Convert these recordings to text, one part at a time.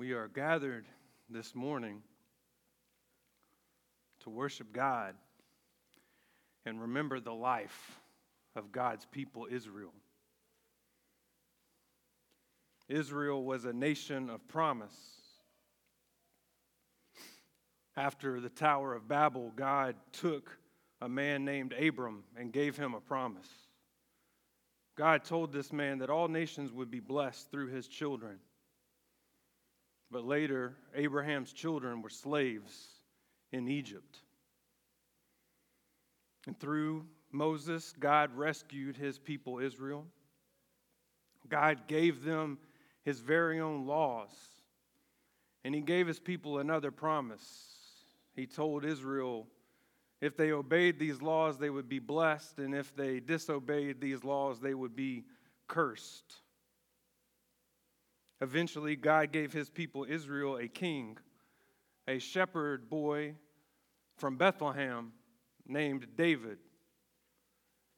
We are gathered this morning to worship God and remember the life of God's people, Israel. Israel was a nation of promise. After the Tower of Babel, God took a man named Abram and gave him a promise. God told this man that all nations would be blessed through his children. But later, Abraham's children were slaves in Egypt. And through Moses, God rescued his people Israel. God gave them his very own laws. And he gave his people another promise. He told Israel, if they obeyed these laws, they would be blessed. And if they disobeyed these laws, they would be cursed. Eventually, God gave his people Israel a king, a shepherd boy from Bethlehem named David.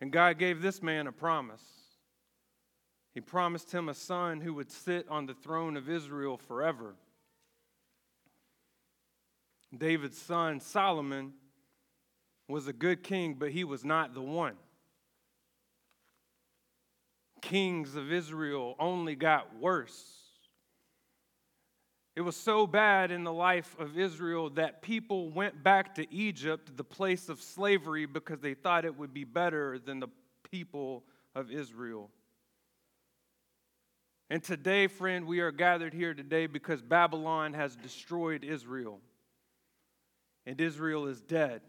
And God gave this man a promise. He promised him a son who would sit on the throne of Israel forever. David's son, Solomon, was a good king, but he was not the one. Kings of Israel only got worse. It was so bad in the life of Israel that people went back to Egypt, the place of slavery, because they thought it would be better than the people of Israel. And today, friend, we are gathered here today because Babylon has destroyed Israel. And Israel is dead.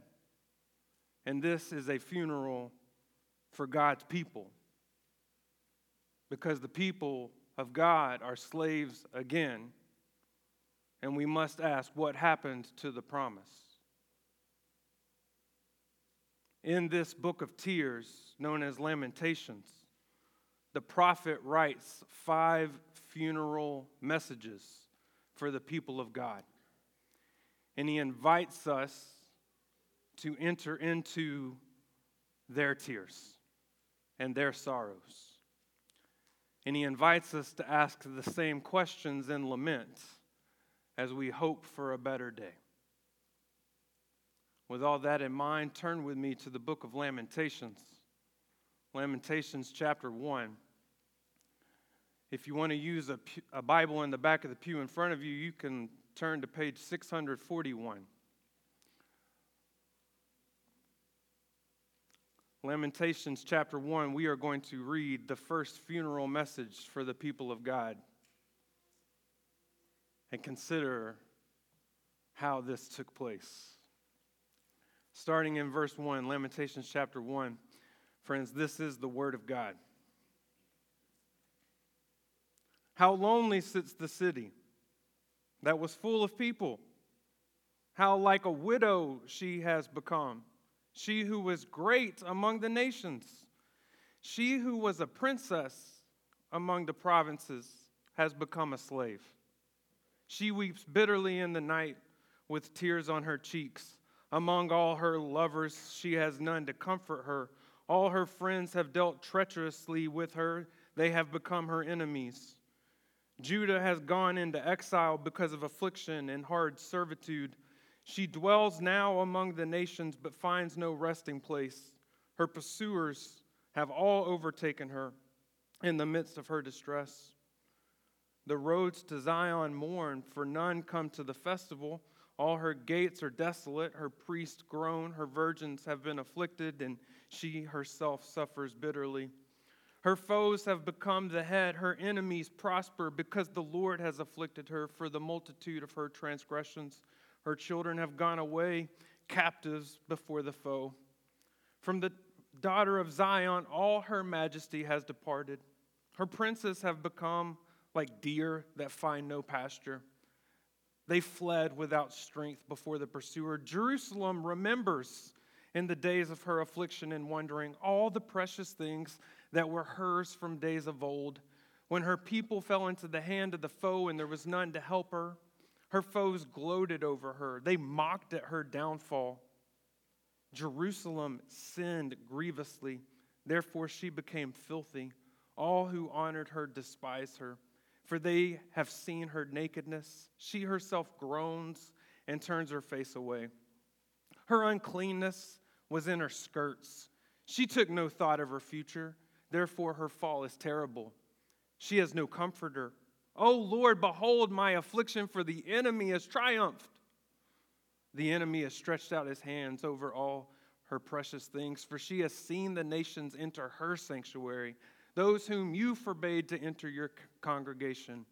And this is a funeral for God's people. Because the people of God are slaves again. And we must ask, what happened to the promise? In this book of tears, known as Lamentations, the prophet writes 5 funeral messages for the people of God. And he invites us to enter into their tears and their sorrows. And he invites us to ask the same questions and lament as we hope for a better day. With all that in mind, turn with me to the book of Lamentations. Lamentations chapter 1. If you want to use a Bible in the back of the pew in front of you, you can turn to page 641. Lamentations chapter 1, we are going to read the first funeral message for the people of God. And consider how this took place. Starting in verse 1, Lamentations chapter 1. Friends, this is the word of God. How lonely sits the city that was full of people. How like a widow she has become. She who was great among the nations. She who was a princess among the provinces has become a slave. She weeps bitterly in the night with tears on her cheeks. Among all her lovers, she has none to comfort her. All her friends have dealt treacherously with her. They have become her enemies. Judah has gone into exile because of affliction and hard servitude. She dwells now among the nations but finds no resting place. Her pursuers have all overtaken her in the midst of her distress. The roads to Zion mourn, for none come to the festival. All her gates are desolate, her priests groan, her virgins have been afflicted, and she herself suffers bitterly. Her foes have become the head, her enemies prosper, because the Lord has afflicted her for the multitude of her transgressions. Her children have gone away, captives before the foe. From the daughter of Zion, all her majesty has departed. Her princes have become like deer that find no pasture. They fled without strength before the pursuer. Jerusalem remembers in the days of her affliction and wandering all the precious things that were hers from days of old, when her people fell into the hand of the foe and there was none to help her. Her foes gloated over her. They mocked at her downfall. Jerusalem sinned grievously. Therefore she became filthy. All who honored her despised her. for they have seen her nakedness. She herself groans and turns her face away. Her uncleanness was in her skirts. She took no thought of her future. Therefore, her fall is terrible. She has no comforter. O Lord, behold my affliction, for the enemy has triumphed. The enemy has stretched out his hands over all her precious things, for she has seen the nations enter her sanctuary, those whom you forbade to enter your congregation.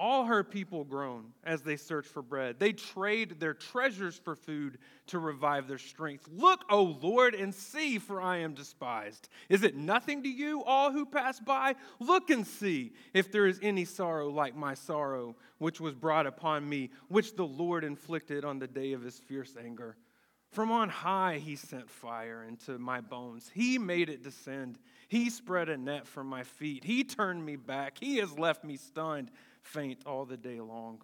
All her people groan as they search for bread. They trade their treasures for food to revive their strength. Look, O Lord, and see, for I am despised. Is it nothing to you, all who pass by? Look and see if there is any sorrow like my sorrow, which was brought upon me, which the Lord inflicted on the day of his fierce anger. From on high he sent fire into my bones. He made it descend. He spread a net for my feet. He turned me back. He has left me stunned, faint all the day long.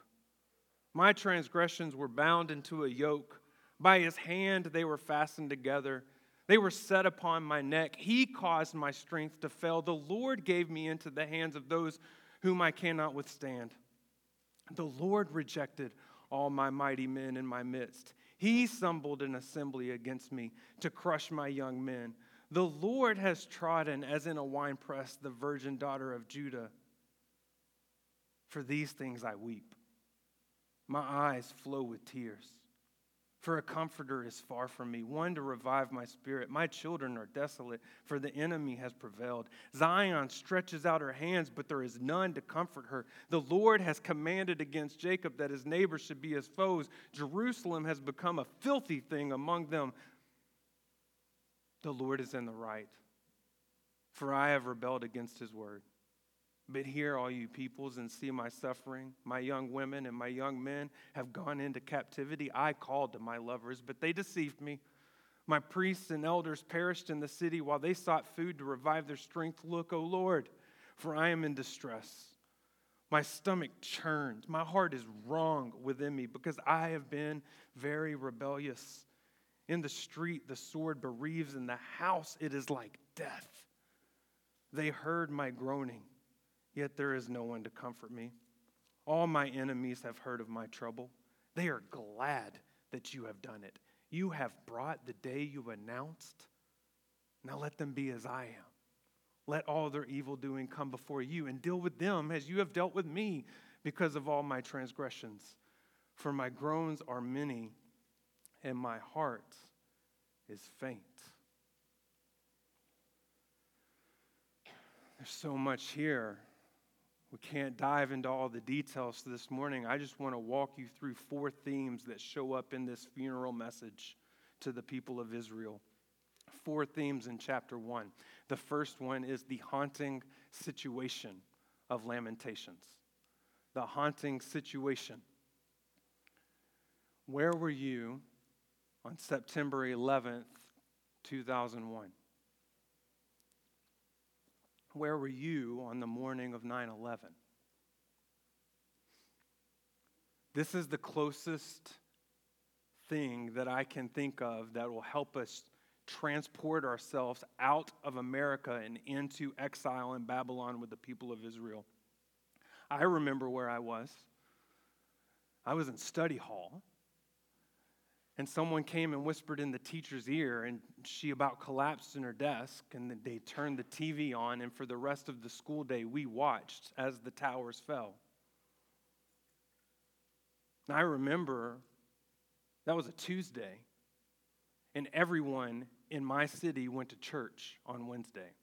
My transgressions were bound into a yoke. By his hand they were fastened together. They were set upon my neck. He caused my strength to fail. The Lord gave me into the hands of those whom I cannot withstand. The Lord rejected all my mighty men in my midst. He assembled an assembly against me to crush my young men. The Lord has trodden as in a winepress the virgin daughter of Judah. For these things I weep. My eyes flow with tears. For a comforter is far from me, one to revive my spirit. My children are desolate, for the enemy has prevailed. Zion stretches out her hands, but there is none to comfort her. The Lord has commanded against Jacob that his neighbors should be his foes. Jerusalem has become a filthy thing among them. The Lord is in the right, for I have rebelled against his word. But hear, all you peoples, and see my suffering. My young women and my young men have gone into captivity. I called to my lovers, but they deceived me. My priests and elders perished in the city while they sought food to revive their strength. Look, O Lord, for I am in distress. My stomach churns. My heart is wrung within me because I have been very rebellious. In the street, the sword bereaves. In the house, it is like death. They heard my groaning. Yet there is no one to comfort me. All my enemies have heard of my trouble. They are glad that you have done it. You have brought the day you announced. Now let them be as I am. Let all their evil doing come before you, and deal with them as you have dealt with me because of all my transgressions. For my groans are many, and my heart is faint. There's so much here. We can't dive into all the details this morning. I just want to walk you through four themes that show up in this funeral message to the people of Israel. Four themes in chapter 1. The first one is the haunting situation of Lamentations. The haunting situation. Where were you on September 11th, 2001? Where were you on the morning of 9/11? This is the closest thing that I can think of that will help us transport ourselves out of America and into exile in Babylon with the people of Israel. I remember where I was. I was in study hall, and someone came and whispered in the teacher's ear, and she about collapsed in her desk, and they turned the TV on, and for the rest of the school day, we watched as the towers fell. And I remember that was a Tuesday, and everyone in my city went to church on Wednesday.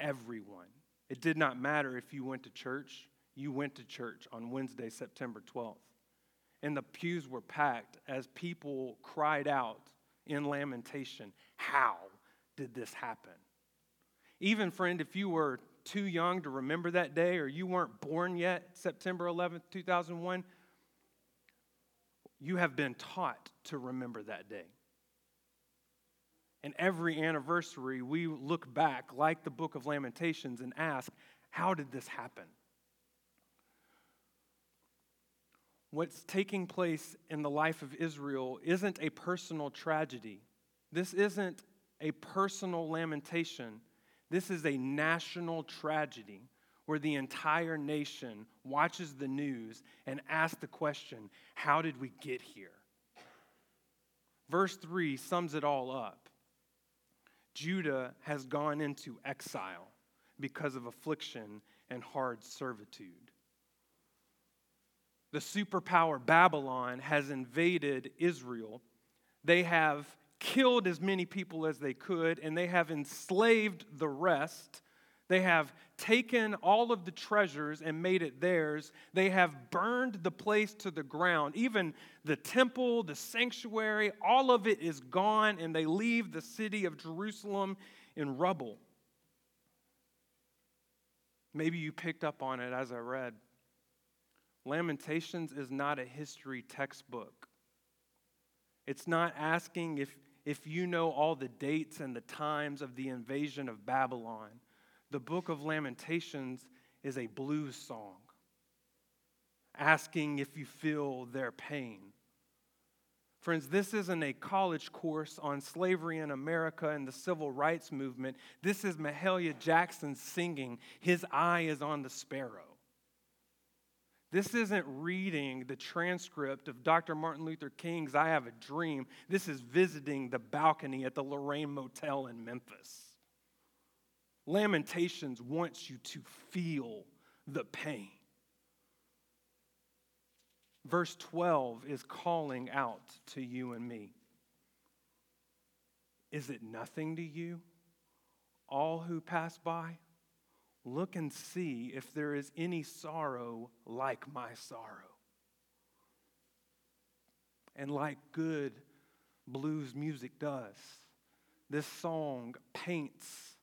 Everyone. It did not matter if you went to church. You went to church on Wednesday, September 12th. And the pews were packed as people cried out in lamentation, how did this happen? Even, friend, if you were too young to remember that day or you weren't born yet, September 11th, 2001, you have been taught to remember that day. And every anniversary, we look back like the book of Lamentations and ask, how did this happen? What's taking place in the life of Israel isn't a personal tragedy. This isn't a personal lamentation. This is a national tragedy where the entire nation watches the news and asks the question, how did we get here? Verse 3 sums it all up. Judah has gone into exile because of affliction and hard servitude. The superpower Babylon has invaded Israel. They have killed as many people as they could, and they have enslaved the rest. They have taken all of the treasures and made it theirs. They have burned the place to the ground. Even the temple, the sanctuary, all of it is gone, and they leave the city of Jerusalem in rubble. Maybe you picked up on it as I read. Lamentations is not a history textbook. It's not asking if you know all the dates and the times of the invasion of Babylon. The book of Lamentations is a blues song, asking if you feel their pain. Friends, this isn't a college course on slavery in America and the civil rights movement. This is Mahalia Jackson singing, "His Eye is on the Sparrow." This isn't reading the transcript of Dr. Martin Luther King's "I Have a Dream." This is visiting the balcony at the Lorraine Motel in Memphis. Lamentations wants you to feel the pain. Verse 12 is calling out to you and me. Is it nothing to you, all who pass by? Look and see if there is any sorrow like my sorrow. And like good blues music does, this song paints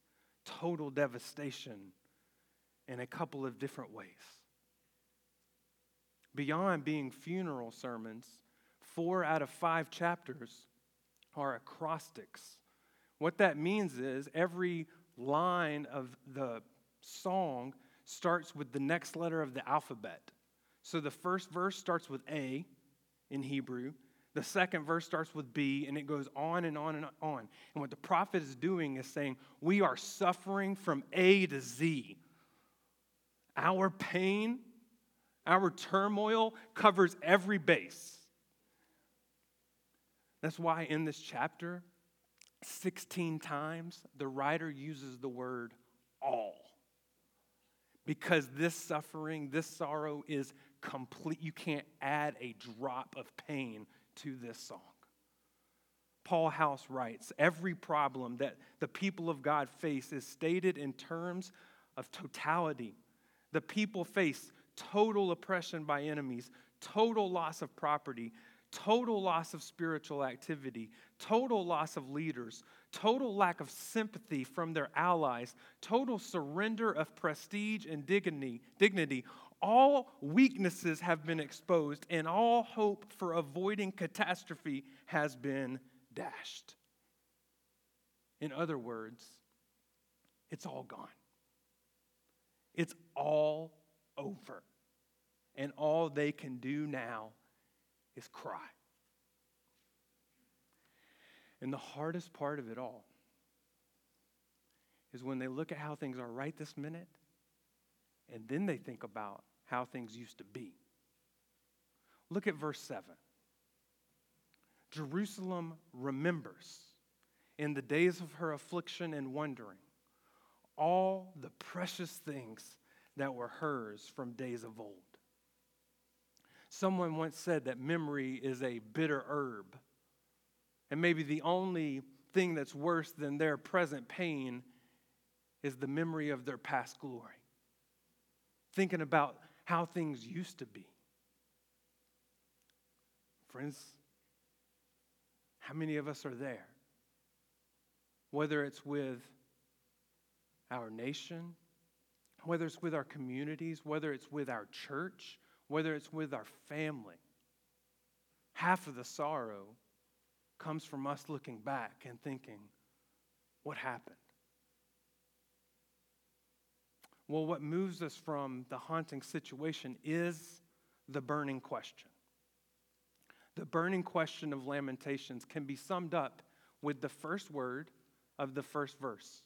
total devastation in a couple of different ways. Beyond being funeral sermons, 4 out of 5 chapters are acrostics. What that means is every line of the song starts with the next letter of the alphabet. So the first verse starts with A in Hebrew. The second verse starts with B, and it goes on and on and on. And what the prophet is doing is saying, we are suffering from A to Z. Our pain, our turmoil covers every base. That's why in this chapter, 16 times, the writer uses the word all. Because this suffering, this sorrow is complete. You can't add a drop of pain to this song. Paul House writes, every problem that the people of God face is stated in terms of totality. The people face total oppression by enemies, total loss of property, total loss of spiritual activity, total loss of leaders, total lack of sympathy from their allies, total surrender of prestige and dignity. All weaknesses have been exposed, and all hope for avoiding catastrophe has been dashed. In other words, it's all gone. It's all over. And all they can do now is cry. And the hardest part of it all is when they look at how things are right this minute, and then they think about how things used to be. Look at verse 7. Jerusalem remembers in the days of her affliction and wandering all the precious things that were hers from days of old. Someone once said that memory is a bitter herb, and maybe the only thing that's worse than their present pain is the memory of their past glory. Thinking about how things used to be. Friends, how many of us are there? Whether it's with our nation, whether it's with our communities, whether it's with our church, whether it's with our family. Half of the sorrow comes from us looking back and thinking, what happened? Well, what moves us from the haunting situation is the burning question. The burning question of Lamentations can be summed up with the first word of the first verse.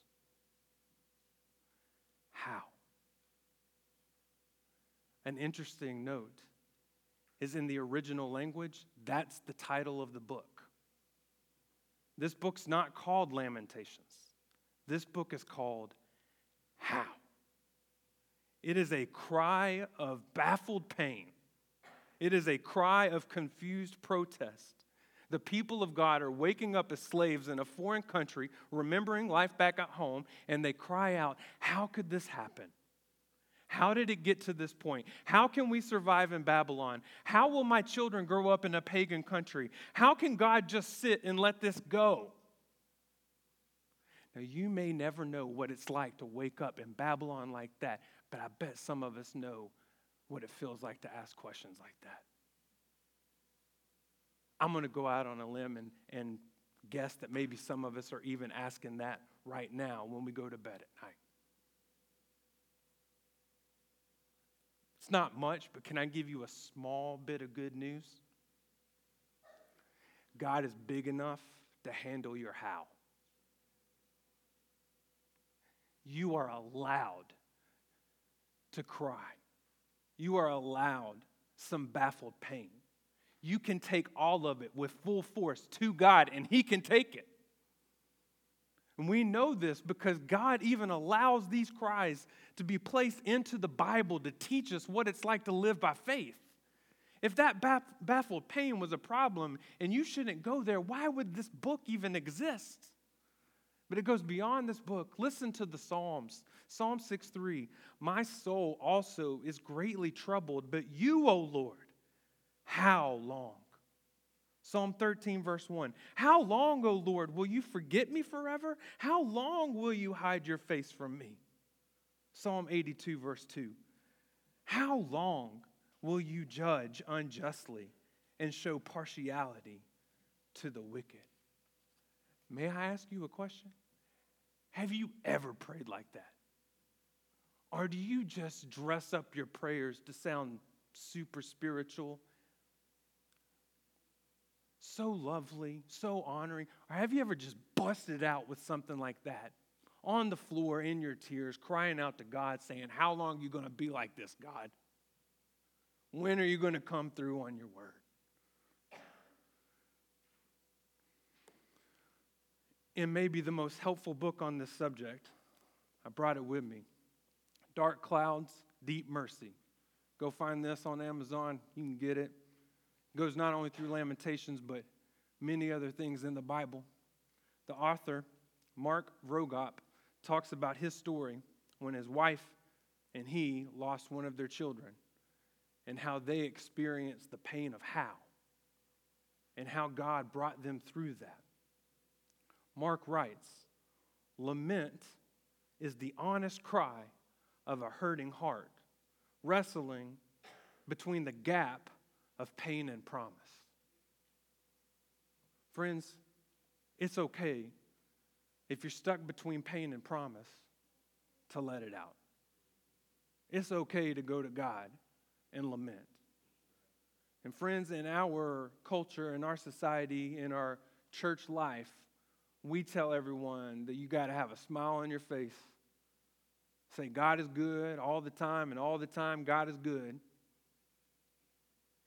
How? an interesting note is in the original language, that's the title of the book. This book's not called Lamentations. This book is called How. It is a cry of baffled pain. It is a cry of confused protest. The people of God are waking up as slaves in a foreign country, remembering life back at home, and they cry out, how could this happen? How did it get to this point? How can we survive in Babylon? How will my children grow up in a pagan country? How can God just sit and let this go? Now, you may never know what it's like to wake up in Babylon like that, but I bet some of us know what it feels like to ask questions like that. I'm going to go out on a limb and guess that maybe some of us are even asking that right now when we go to bed at night. It's not much, but can I give you a small bit of good news? God is big enough to handle your how. You are allowed to cry. You are allowed some baffled pain. You can take all of it with full force to God, and He can take it. And we know this because God even allows these cries to be placed into the Bible to teach us what it's like to live by faith. If that baffled pain was a problem and you shouldn't go there, why would this book even exist? But it goes beyond this book. Listen to the Psalms. Psalm 6:3, my soul also is greatly troubled, but you, O Lord, how long? Psalm 13, verse 1. How long, O Lord, will you forget me forever? How long will you hide your face from me? Psalm 82, verse 2. How long will you judge unjustly and show partiality to the wicked? May I ask you a question? Have you ever prayed like that? Or do you just dress up your prayers to sound super spiritual? So lovely, so honoring. Or have you ever just busted out with something like that? On the floor in your tears, crying out to God, saying, how long are you going to be like this, God? When are you going to come through on your word? In maybe the most helpful book on this subject, I brought it with me, Dark Clouds, Deep Mercy. Go find this on Amazon. You can get it. Goes not only through Lamentations, but many other things in the Bible. The author, Mark Rogop, talks about his story when his wife and he lost one of their children and how they experienced the pain of how and how God brought them through that. Mark writes, lament is the honest cry of a hurting heart, wrestling between the gap of pain and promise. Friends, it's okay if you're stuck between pain and promise to let it out. It's okay to go to God and lament. And friends, in our culture, in our society, in our church life, we tell everyone that you got to have a smile on your face. Say, God is good all the time, and all the time God is good.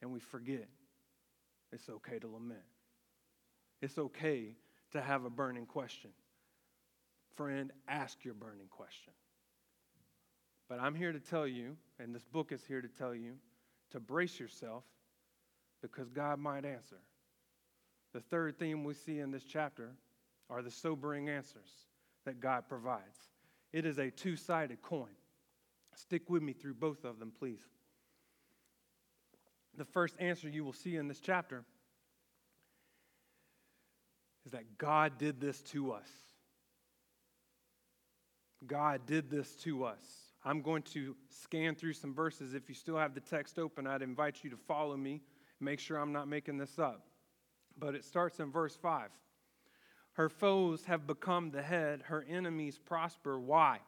And we forget it's okay to lament. It's okay to have a burning question. Friend, ask your burning question. But I'm here to tell you, and this book is here to tell you, to brace yourself because God might answer. The third theme we see in this chapter are the sobering answers that God provides. It is a two-sided coin. Stick with me through both of them, please. The first answer you will see in this chapter is that God did this to us. God did this to us. I'm going to scan through some verses. If you still have the text open, I'd invite you to follow me. Make sure I'm not making this up. But it starts in verse 5. Her foes have become the head. Her enemies prosper. Why?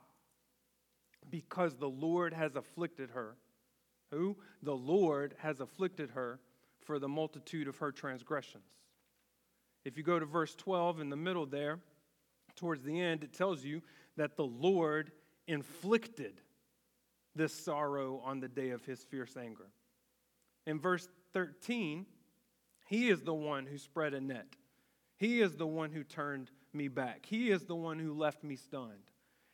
Because the Lord has afflicted her. Who? The Lord has afflicted her for the multitude of her transgressions. If you go to verse 12 in the middle there, towards the end, it tells you that the Lord inflicted this sorrow on the day of his fierce anger. In verse 13, he is the one who spread a net. He is the one who turned me back. He is the one who left me stunned.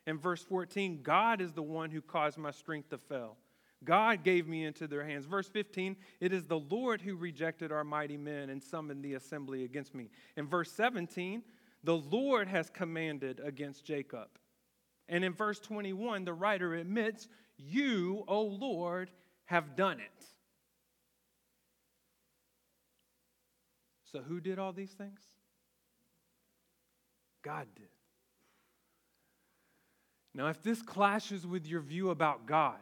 In verse 14, God is the one who caused my strength to fail. God gave me into their hands. Verse 15, it is the Lord who rejected our mighty men and summoned the assembly against me. In verse 17, the Lord has commanded against Jacob. And in verse 21, the writer admits, you, O Lord, have done it. So who did all these things? God did. Now, if this clashes with your view about God,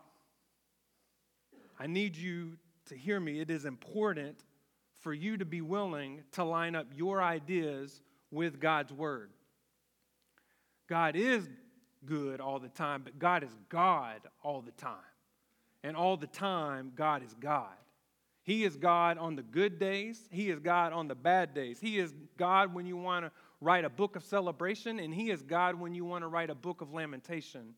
I need you to hear me. It is important for you to be willing to line up your ideas with God's word. God is good all the time, but God is God all the time. And all the time, God is God. He is God on the good days. He is God on the bad days. He is God when you want to write a book of celebration, and he is God when you want to write a book of lamentation.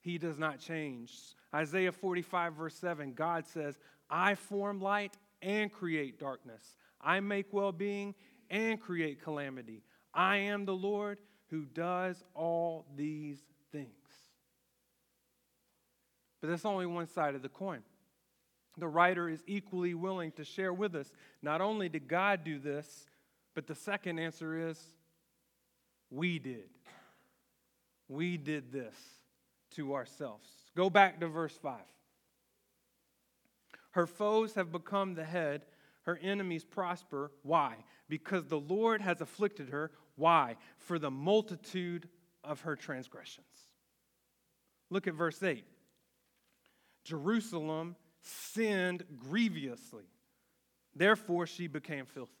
He does not change. Isaiah 45, verse 7, God says, I form light and create darkness. I make well-being and create calamity. I am the Lord who does all these things. But that's only one side of the coin. The writer is equally willing to share with us, not only did God do this, but the second answer is, we did. We did this to ourselves. Go back to verse 5. Her foes have become the head. Her enemies prosper. Why? Because the Lord has afflicted her. Why? For the multitude of her transgressions. Look at verse 8. Jerusalem sinned grievously. Therefore she became filthy.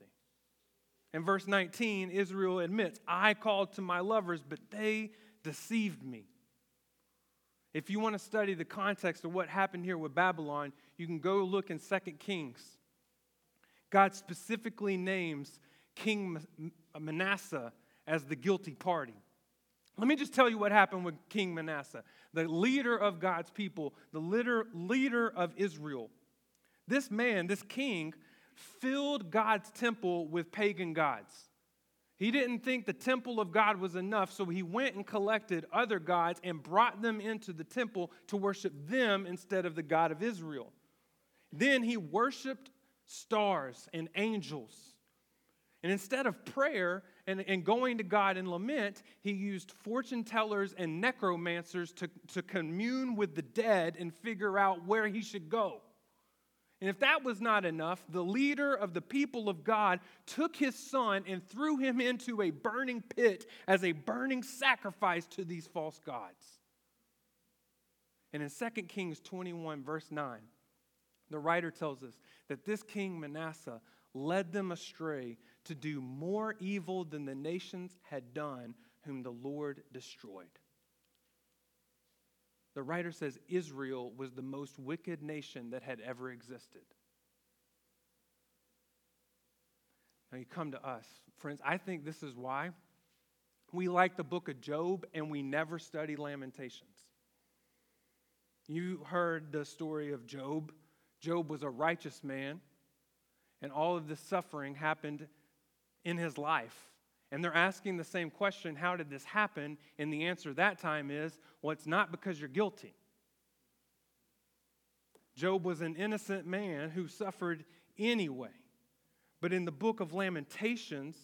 In verse 19, Israel admits, I called to my lovers, but they deceived me. If you want to study the context of what happened here with Babylon, you can go look in 2 Kings. God specifically names King Manasseh as the guilty party. Let me just tell you what happened with King Manasseh, the leader of God's people, the leader of Israel. This man, this king, filled God's temple with pagan gods. He didn't think the temple of God was enough, so he went and collected other gods and brought them into the temple to worship them instead of the God of Israel. Then he worshiped stars and angels. And instead of prayer and going to God in lament, he used fortune tellers and necromancers to commune with the dead and figure out where he should go. And if that was not enough, the leader of the people of God took his son and threw him into a burning pit as a burning sacrifice to these false gods. And in 2 Kings 21, verse 9, the writer tells us that this king Manasseh led them astray to do more evil than the nations had done, whom the Lord destroyed. The writer says Israel was the most wicked nation that had ever existed. Now you come to us. Friends, I think this is why we like the book of Job and we never study Lamentations. You heard the story of Job. Job was a righteous man, and all of this suffering happened in his life. And they're asking the same question, how did this happen? And the answer that time is, well, it's not because you're guilty. Job was an innocent man who suffered anyway. But in the book of Lamentations,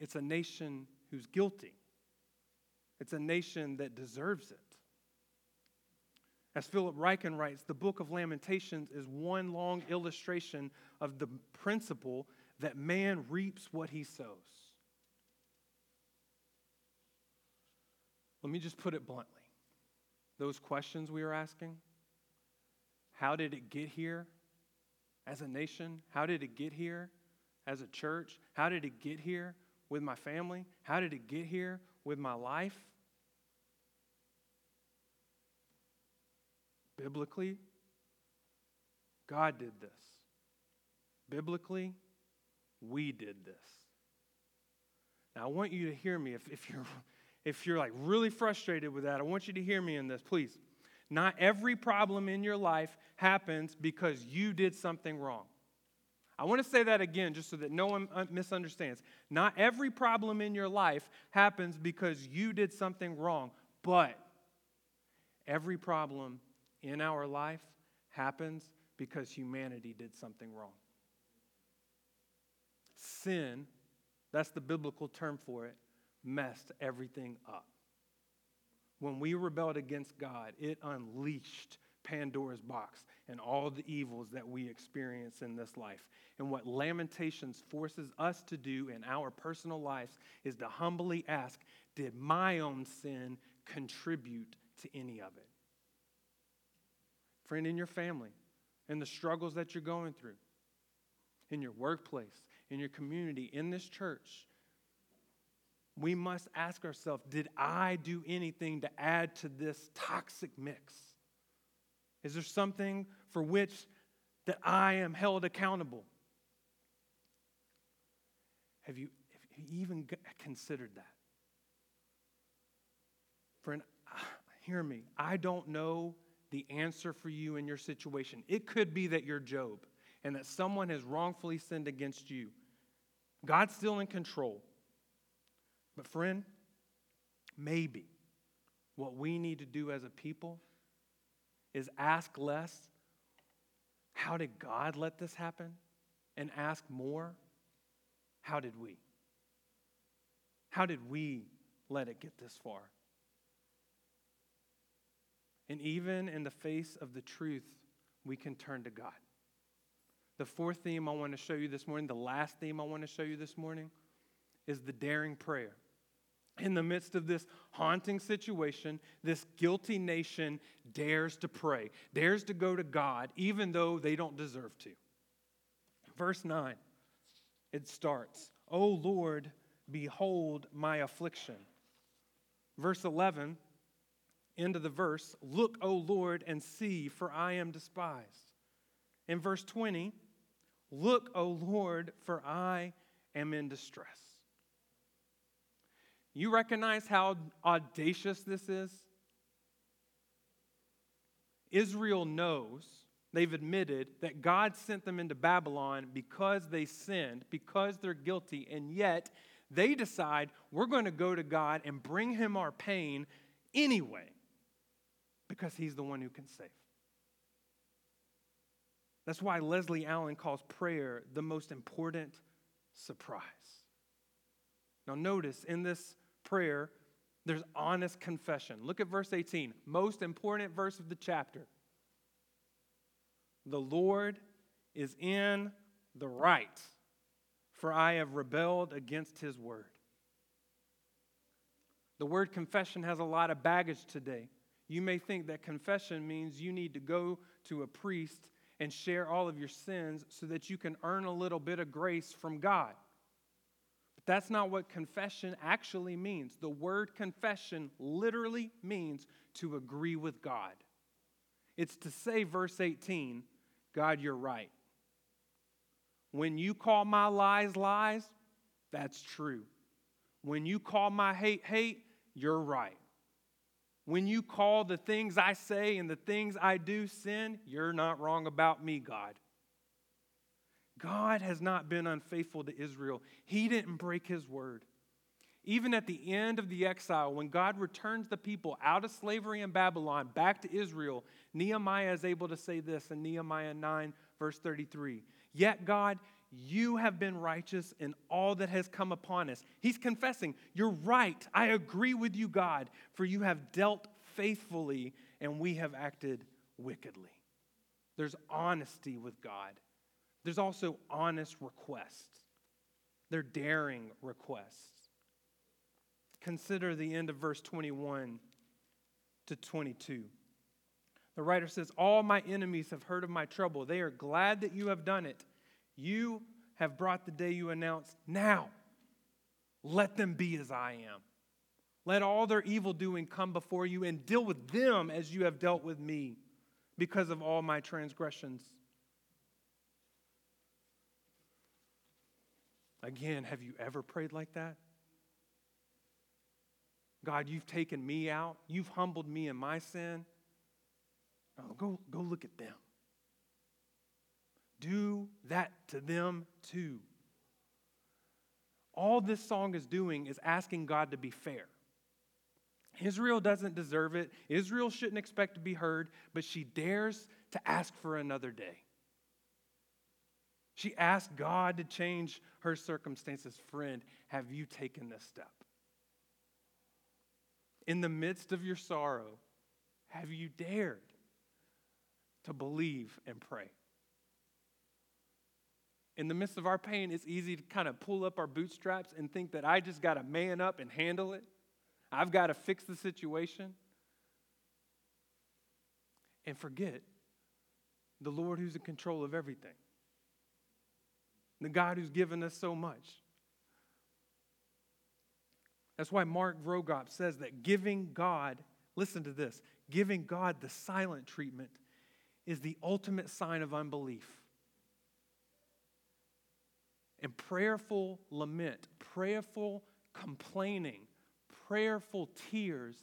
it's a nation who's guilty. It's a nation that deserves it. As Philip Ryken writes, the book of Lamentations is one long illustration of the principle that man reaps what he sows. Let me just put it bluntly. Those questions we are asking, how did it get here as a nation? How did it get here as a church? How did it get here with my family? How did it get here with my life? Biblically, God did this. Biblically, we did this. Now, I want you to hear me. If you're like really frustrated with that, I want you to hear me in this, please. Not every problem in your life happens because you did something wrong. I want to say that again just so that no one misunderstands. Not every problem in your life happens because you did something wrong, but every problem in our life happens because humanity did something wrong. Sin, that's the biblical term for it, messed everything up. When we rebelled against God, it unleashed Pandora's box and all the evils that we experience in this life. And what Lamentations forces us to do in our personal lives is to humbly ask, did my own sin contribute to any of it? Friend, in your family, in the struggles that you're going through, in your workplace, in your community, in this church, we must ask ourselves, did I do anything to add to this toxic mix? Is there something for which that I am held accountable? Have you even considered that? Friend, hear me. I don't know the answer for you in your situation. It could be that you're Job and that someone has wrongfully sinned against you. God's still in control. But friend, maybe what we need to do as a people is ask less, how did God let this happen? And ask more, how did we? How did we let it get this far? And even in the face of the truth, we can turn to God. The fourth theme I want to show you this morning, the last theme I want to show you this morning, is the daring prayer. In the midst of this haunting situation, this guilty nation dares to pray, dares to go to God, even though they don't deserve to. Verse 9, it starts, O Lord, behold my affliction. Verse 11, end of the verse, look, O Lord, and see, for I am despised. In verse 20, look, O Lord, for I am in distress. You recognize how audacious this is? Israel knows, they've admitted, that God sent them into Babylon because they sinned, because they're guilty, and yet they decide we're going to go to God and bring him our pain anyway because he's the one who can save. That's why Leslie Allen calls prayer the most important surprise. Now notice in this prayer, there's honest confession. Look at verse 18, most important verse of the chapter. The Lord is in the right, for I have rebelled against his word. The word confession has a lot of baggage today. You may think that confession means you need to go to a priest and share all of your sins so that you can earn a little bit of grace from God. That's not what confession actually means. The word confession literally means to agree with God. It's to say, verse 18, God, you're right. When you call my lies, lies, that's true. When you call my hate, hate, you're right. When you call the things I say and the things I do sin, you're not wrong about me, God. God has not been unfaithful to Israel. He didn't break his word. Even at the end of the exile, when God returns the people out of slavery in Babylon back to Israel, Nehemiah is able to say this in Nehemiah 9, verse 33. Yet, God, you have been righteous in all that has come upon us. He's confessing, you're right. I agree with you, God, for you have dealt faithfully and we have acted wickedly. There's honesty with God. There's also honest requests. They're daring requests. Consider the end of verse 21 to 22. The writer says, all my enemies have heard of my trouble. They are glad that you have done it. You have brought the day you announced. Now, let them be as I am. Let all their evildoing come before you and deal with them as you have dealt with me because of all my transgressions. Again, have you ever prayed like that? God, you've taken me out. You've humbled me in my sin. No, go look at them. Do that to them too. All this song is doing is asking God to be fair. Israel doesn't deserve it. Israel shouldn't expect to be heard, but she dares to ask for another day. She asked God to change her circumstances. Friend, have you taken this step? In the midst of your sorrow, have you dared to believe and pray? In the midst of our pain, it's easy to kind of pull up our bootstraps and think that I just got to man up and handle it. I've got to fix the situation. And forget the Lord who's in control of everything. The God who's given us so much. That's why Mark Rogop says that giving God, listen to this, giving God the silent treatment is the ultimate sign of unbelief. And prayerful lament, prayerful complaining, prayerful tears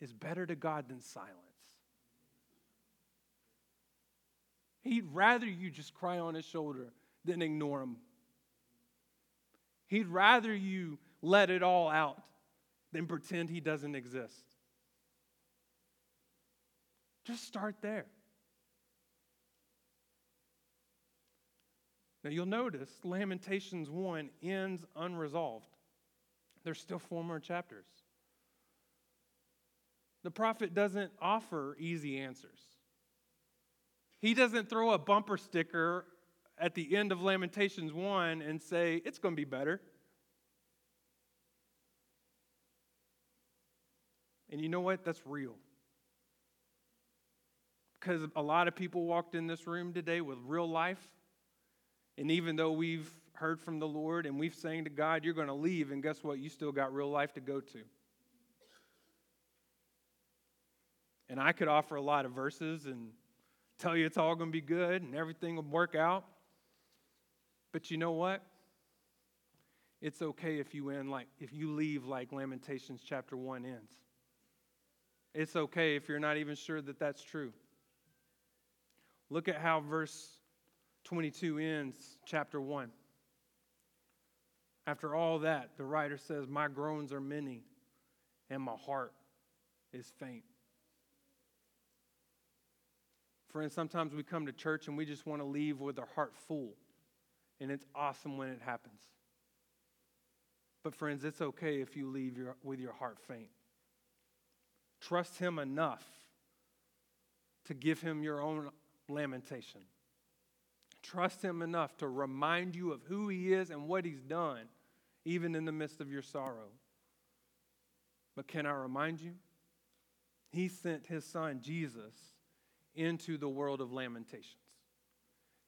is better to God than silence. He'd rather you just cry on his shoulder than ignore him. He'd rather you let it all out than pretend he doesn't exist. Just start there. Now you'll notice Lamentations 1 ends unresolved. There's still 4 more chapters. The prophet doesn't offer easy answers. He doesn't throw a bumper sticker at the end of Lamentations 1 and say, it's going to be better. And you know what? That's real. Because a lot of people walked in this room today with real life. And even though we've heard from the Lord and we've sang to God, you're going to leave, and guess what? You still got real life to go to. And I could offer a lot of verses and tell you it's all going to be good and everything will work out. But you know what? It's okay if you leave like Lamentations chapter 1 ends. It's okay if you're not even sure that that's true. Look at how verse 22 ends chapter 1. After all that, the writer says, my groans are many, and my heart is faint. Friends, sometimes we come to church and we just want to leave with our heart full, and it's awesome when it happens. But friends, it's okay if you leave with your heart faint. Trust him enough to give him your own lamentation. Trust him enough to remind you of who he is and what he's done, even in the midst of your sorrow. But can I remind you? He sent his son, Jesus, into the world of lamentations.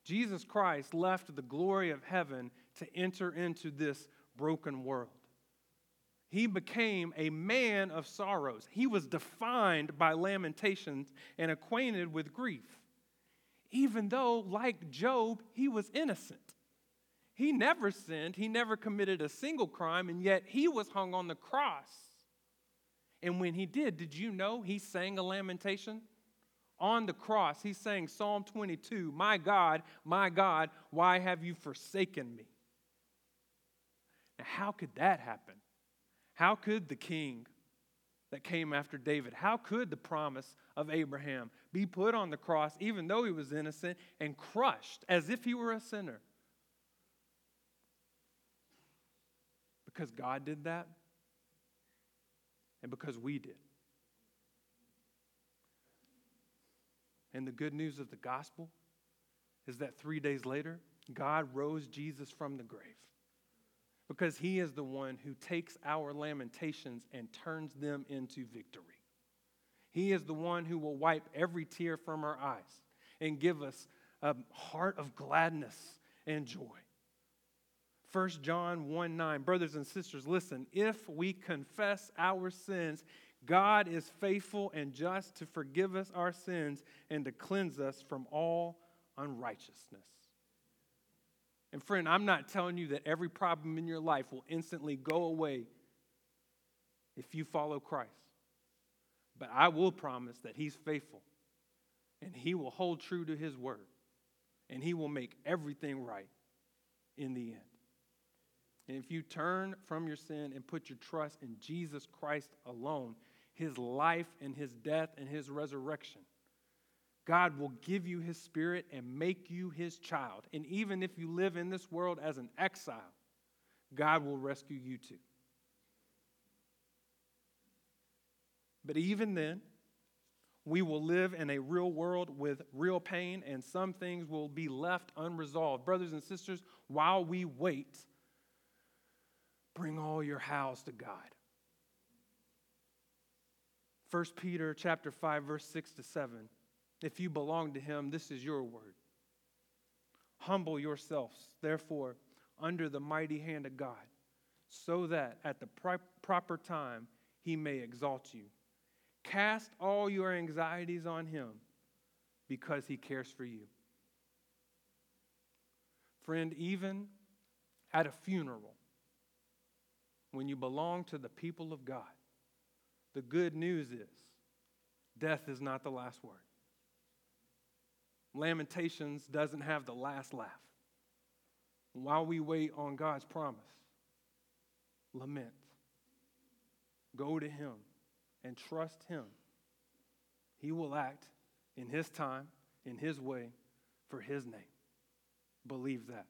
Jesus Christ left the glory of heaven to enter into this broken world. He became a man of sorrows. He was defined by lamentations and acquainted with grief. Even though, like Job, he was innocent. He never sinned. He never committed a single crime, and yet he was hung on the cross. And when he did you know he sang a lamentation? On the cross, he sang Psalm 22, my God, why have you forsaken me? Now, how could that happen? How could the king that came after David, how could the promise of Abraham be put on the cross, even though he was innocent, and crushed as if he were a sinner? Because God did that, and because we did. And the good news of the gospel is that 3 days later, God rose Jesus from the grave, because he is the one who takes our lamentations and turns them into victory. He is the one who will wipe every tear from our eyes and give us a heart of gladness and joy. 1 John 1:9, brothers and sisters, listen, if we confess our sins, God is faithful and just to forgive us our sins and to cleanse us from all unrighteousness. And friend, I'm not telling you that every problem in your life will instantly go away if you follow Christ. But I will promise that he's faithful and he will hold true to his word, and he will make everything right in the end. And if you turn from your sin and put your trust in Jesus Christ alone, his life and his death and his resurrection, God will give you his spirit and make you his child. And even if you live in this world as an exile, God will rescue you too. But even then, we will live in a real world with real pain, and some things will be left unresolved. Brothers and sisters, while we wait, bring all your hows to God. 1 Peter chapter 5, verse 6-7. If you belong to him, this is your word. Humble yourselves, therefore, under the mighty hand of God, so that at the proper time he may exalt you. Cast all your anxieties on him because he cares for you. Friend, even at a funeral, when you belong to the people of God, the good news is death is not the last word. Lamentations doesn't have the last laugh. While we wait on God's promise, lament. Go to him and trust him. He will act in his time, in his way, for his name. Believe that.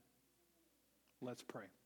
Let's pray.